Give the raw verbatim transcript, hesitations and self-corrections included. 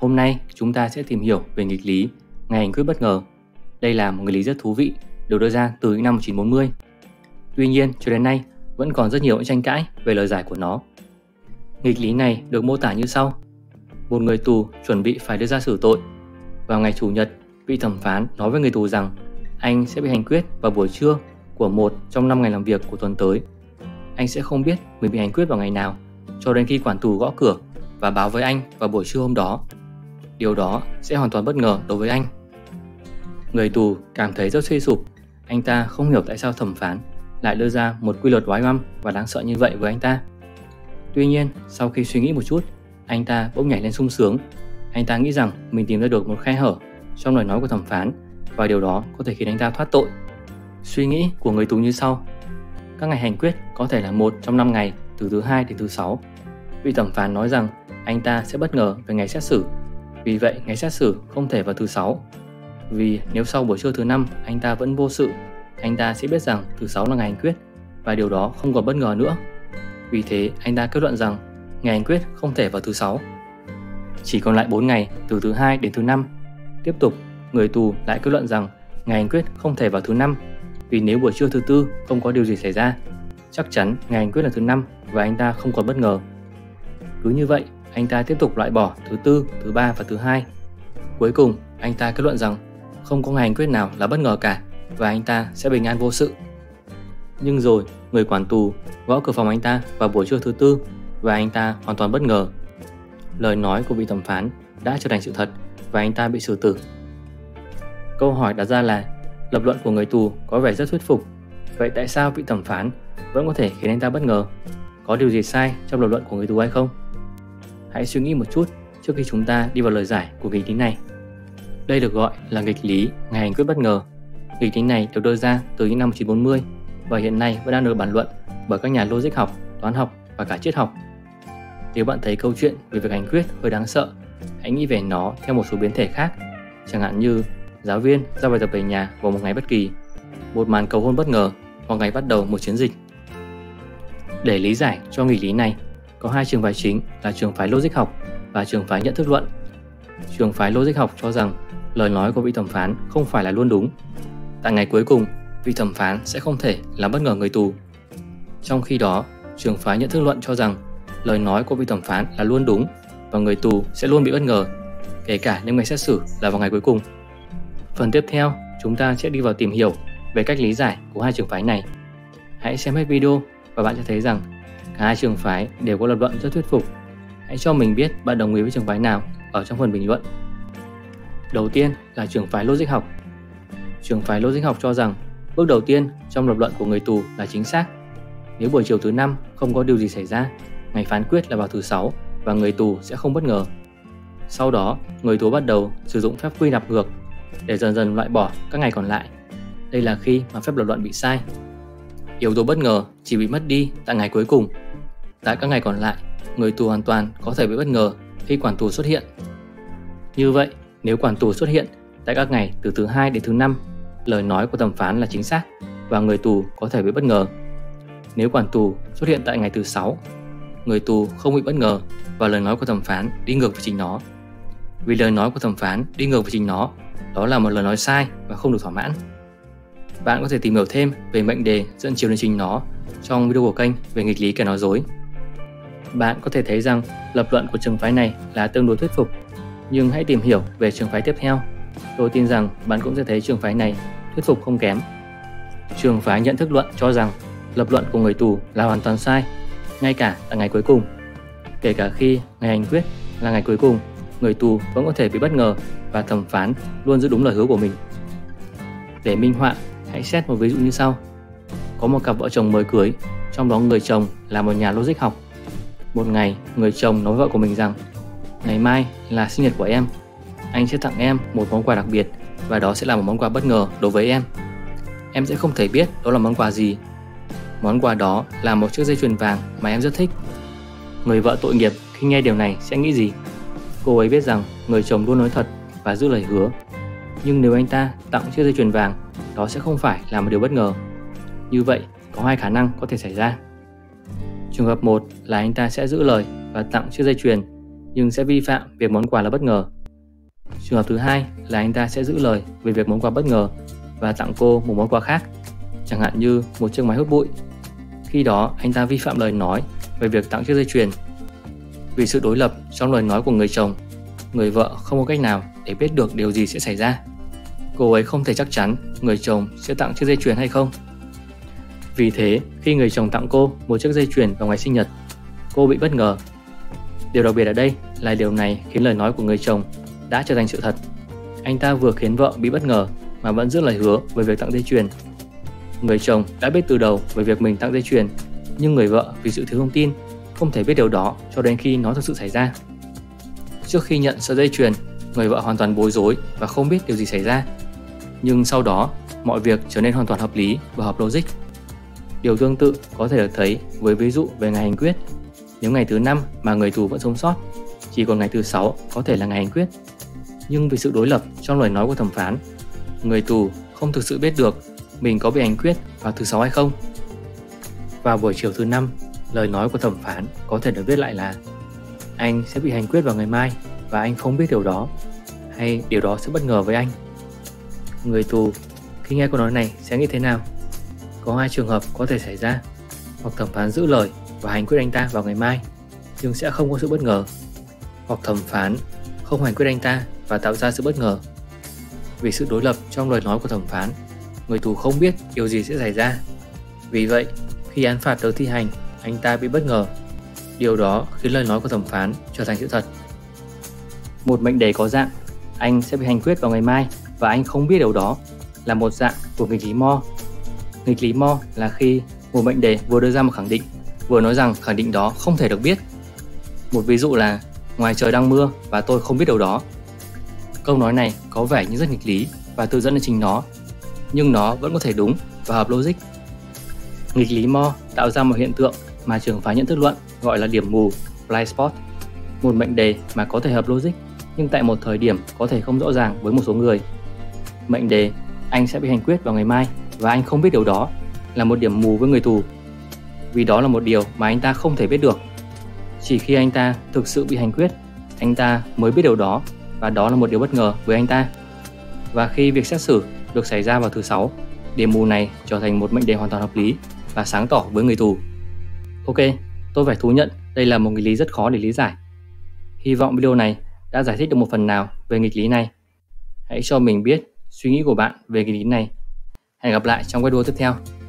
Hôm nay chúng ta sẽ tìm hiểu về nghịch lý ngày hành quyết bất ngờ. Đây là một nghịch lý rất thú vị được đưa ra từ những năm một nghìn chín trăm bốn mươi. Tuy nhiên, cho đến nay vẫn còn rất nhiều những tranh cãi về lời giải của nó. Nghịch lý này được mô tả như sau. Một người tù chuẩn bị phải đưa ra xử tội. Vào ngày Chủ nhật, vị thẩm phán nói với người tù rằng anh sẽ bị hành quyết vào buổi trưa của một trong năm ngày làm việc của tuần tới. Anh sẽ không biết mình bị hành quyết vào ngày nào cho đến khi quản tù gõ cửa và báo với anh vào buổi trưa hôm đó. Điều đó sẽ hoàn toàn bất ngờ đối với anh. Người tù cảm thấy rất suy sụp. Anh ta không hiểu tại sao thẩm phán lại đưa ra một quy luật oái oăm và đáng sợ như vậy với anh ta. Tuy nhiên, sau khi suy nghĩ một chút, anh ta bỗng nhảy lên sung sướng. Anh ta nghĩ rằng mình tìm ra được một khe hở trong lời nói của thẩm phán và điều đó có thể khiến anh ta thoát tội. Suy nghĩ của người tù như sau. Các ngày hành quyết có thể là một trong năm ngày từ thứ hai đến thứ sáu. Vị thẩm phán nói rằng anh ta sẽ bất ngờ về ngày xét xử. Vì vậy, ngày xét xử không thể vào thứ sáu. Vì nếu sau buổi trưa thứ năm anh ta vẫn vô sự, anh ta sẽ biết rằng thứ sáu là ngày hành quyết và điều đó không còn bất ngờ nữa. Vì thế, anh ta kết luận rằng ngày hành quyết không thể vào thứ sáu. Chỉ còn lại bốn ngày từ thứ hai đến thứ năm. Tiếp tục, người tù lại kết luận rằng ngày hành quyết không thể vào thứ năm. Vì nếu buổi trưa thứ tư không có điều gì xảy ra, chắc chắn ngày hành quyết là thứ năm và anh ta không còn bất ngờ. Cứ như vậy, anh ta tiếp tục loại bỏ thứ tư, thứ ba và thứ hai. Cuối cùng, anh ta kết luận rằng không có ngày hành quyết nào là bất ngờ cả và anh ta sẽ bình an vô sự. Nhưng rồi, người quản tù gõ cửa phòng anh ta vào buổi trưa thứ tư và anh ta hoàn toàn bất ngờ. Lời nói của vị thẩm phán đã trở thành sự thật và anh ta bị xử tử. Câu hỏi đặt ra là lập luận của người tù có vẻ rất thuyết phục. Vậy tại sao vị thẩm phán vẫn có thể khiến anh ta bất ngờ? Có điều gì sai trong lập luận của người tù hay không? Hãy suy nghĩ một chút trước khi chúng ta đi vào lời giải của nghịch lý này. Đây được gọi là nghịch lý ngày hành quyết bất ngờ. Nghịch lý này được đưa ra từ những năm một nghìn chín trăm bốn mươi và hiện nay vẫn đang được bàn luận bởi các nhà logic học, toán học và cả triết học. Nếu bạn thấy câu chuyện về việc hành quyết hơi đáng sợ, hãy nghĩ về nó theo một số biến thể khác, chẳng hạn như giáo viên giao bài tập về nhà vào một ngày bất kỳ, một màn cầu hôn bất ngờ hoặc ngày bắt đầu một chiến dịch. Để lý giải cho nghịch lý này, có hai trường phái chính là trường phái logic học và trường phái nhận thức luận. Trường phái logic học cho rằng lời nói của vị thẩm phán không phải là luôn đúng. Tại ngày cuối cùng, vị thẩm phán sẽ không thể làm bất ngờ người tù. Trong khi đó, trường phái nhận thức luận cho rằng lời nói của vị thẩm phán là luôn đúng và người tù sẽ luôn bị bất ngờ, kể cả nếu ngày xét xử là vào ngày cuối cùng. Phần tiếp theo, chúng ta sẽ đi vào tìm hiểu về cách lý giải của hai trường phái này. Hãy xem hết video và bạn sẽ thấy rằng cả hai trường phái đều có lập luận rất thuyết phục. Hãy cho mình biết bạn đồng ý với trường phái nào ở trong phần bình luận. Đầu tiên là trường phái logic học. Trường phái logic học cho rằng bước đầu tiên trong lập luận của người tù là chính xác. Nếu buổi chiều thứ năm không có điều gì xảy ra, ngày phán quyết là vào thứ sáu và người tù sẽ không bất ngờ. Sau đó, người tù bắt đầu sử dụng phép quy nạp ngược để dần dần loại bỏ các ngày còn lại. Đây là khi mà phép lập luận bị sai. Yếu tố bất ngờ chỉ bị mất đi tại ngày cuối cùng. Tại các ngày còn lại, người tù hoàn toàn có thể bị bất ngờ khi quản tù xuất hiện. Như vậy, nếu quản tù xuất hiện tại các ngày từ thứ hai đến thứ năm, lời nói của thẩm phán là chính xác và người tù có thể bị bất ngờ. Nếu quản tù xuất hiện tại ngày thứ sáu, người tù không bị bất ngờ và lời nói của thẩm phán đi ngược với chính nó. Vì lời nói của thẩm phán đi ngược với chính nó, đó là một lời nói sai và không được thỏa mãn. Bạn có thể tìm hiểu thêm về mệnh đề dẫn chiếu đến chính nó trong video của kênh về nghịch lý kẻ nói dối. Bạn có thể thấy rằng lập luận của trường phái này là tương đối thuyết phục, nhưng hãy tìm hiểu về trường phái tiếp theo. Tôi tin rằng bạn cũng sẽ thấy trường phái này thuyết phục không kém. Trường phái nhận thức luận cho rằng lập luận của người tù là hoàn toàn sai, ngay cả tại ngày cuối cùng. Kể cả khi ngày hành quyết là ngày cuối cùng, người tù vẫn có thể bị bất ngờ và thẩm phán luôn giữ đúng lời hứa của mình. Để minh họa, hãy xét một ví dụ như sau. Có một cặp vợ chồng mới cưới, trong đó người chồng là một nhà logic học. Một ngày, người chồng nói với vợ của mình rằng ngày mai là sinh nhật của em, anh sẽ tặng em một món quà đặc biệt và đó sẽ là một món quà bất ngờ đối với em. Em sẽ không thể biết đó là món quà gì. Món quà đó là một chiếc dây chuyền vàng mà em rất thích. Người vợ tội nghiệp khi nghe điều này sẽ nghĩ gì? Cô ấy biết rằng người chồng luôn nói thật và giữ lời hứa. Nhưng nếu anh ta tặng chiếc dây chuyền vàng, đó sẽ không phải là một điều bất ngờ. Như vậy, có hai khả năng có thể xảy ra. Trường hợp một là anh ta sẽ giữ lời và tặng chiếc dây chuyền nhưng sẽ vi phạm việc món quà là bất ngờ. Trường hợp thứ hai là anh ta sẽ giữ lời về việc món quà bất ngờ và tặng cô một món quà khác, chẳng hạn như một chiếc máy hút bụi. Khi đó anh ta vi phạm lời nói về việc tặng chiếc dây chuyền. Vì sự đối lập trong lời nói của người chồng, người vợ không có cách nào để biết được điều gì sẽ xảy ra. Cô ấy không thể chắc chắn người chồng sẽ tặng chiếc dây chuyền hay không. Vì thế, khi người chồng tặng cô một chiếc dây chuyền vào ngày sinh nhật, cô bị bất ngờ. Điều đặc biệt ở đây là điều này khiến lời nói của người chồng đã trở thành sự thật. Anh ta vừa khiến vợ bị bất ngờ mà vẫn giữ lời hứa về việc tặng dây chuyền. Người chồng đã biết từ đầu về việc mình tặng dây chuyền, nhưng người vợ vì sự thiếu thông tin không thể biết điều đó cho đến khi nó thực sự xảy ra. Trước khi nhận sợi dây chuyền, người vợ hoàn toàn bối rối và không biết điều gì xảy ra. Nhưng sau đó, mọi việc trở nên hoàn toàn hợp lý và hợp logic. Điều tương tự có thể được thấy với ví dụ về ngày hành quyết. Nếu ngày thứ năm mà người tù vẫn sống sót, chỉ còn ngày thứ sáu có thể là ngày hành quyết. Nhưng vì sự đối lập trong lời nói của thẩm phán, người tù không thực sự biết được mình có bị hành quyết vào thứ sáu hay không. Vào buổi chiều thứ năm, lời nói của thẩm phán có thể được viết lại là: anh sẽ bị hành quyết vào ngày mai và anh không biết điều đó, hay điều đó sẽ bất ngờ với anh. Người tù khi nghe câu nói này sẽ nghĩ thế nào? Có hai trường hợp có thể xảy ra: hoặc thẩm phán giữ lời và hành quyết anh ta vào ngày mai nhưng sẽ không có sự bất ngờ, hoặc thẩm phán không hành quyết anh ta và tạo ra sự bất ngờ. Vì sự đối lập trong lời nói của thẩm phán, người tù không biết điều gì sẽ xảy ra. Vì vậy, khi án phạt được thi hành, anh ta bị bất ngờ. Điều đó khiến lời nói của thẩm phán trở thành sự thật. Một mệnh đề có dạng anh sẽ bị hành quyết vào ngày mai và anh không biết điều đó là một dạng của nghịch lý Moore. Nghịch lý Moore là khi một mệnh đề vừa đưa ra một khẳng định, vừa nói rằng khẳng định đó không thể được biết. Một ví dụ là: ngoài trời đang mưa và tôi không biết điều đó. Câu nói này có vẻ như rất nghịch lý và tự dẫn đến chính nó, nhưng nó vẫn có thể đúng và hợp logic. Nghịch lý Moore tạo ra một hiện tượng mà trường phái nhận thức luận gọi là điểm mù, blind spot, một mệnh đề mà có thể hợp logic nhưng tại một thời điểm có thể không rõ ràng với một số người. Mệnh đề anh sẽ bị hành quyết vào ngày mai và anh không biết điều đó là một điểm mù với người tù, vì đó là một điều mà anh ta không thể biết được. Chỉ khi anh ta thực sự bị hành quyết, anh ta mới biết điều đó, và đó là một điều bất ngờ với anh ta. Và khi việc xét xử được xảy ra vào thứ sáu, điểm mù này trở thành một mệnh đề hoàn toàn hợp lý và sáng tỏ với người tù. Ok, tôi phải thú nhận đây là một nghịch lý rất khó để lý giải. Hy vọng video này đã giải thích được một phần nào về nghịch lý này. Hãy cho mình biết suy nghĩ của bạn về nghịch lý này. Hẹn gặp lại trong video tiếp theo.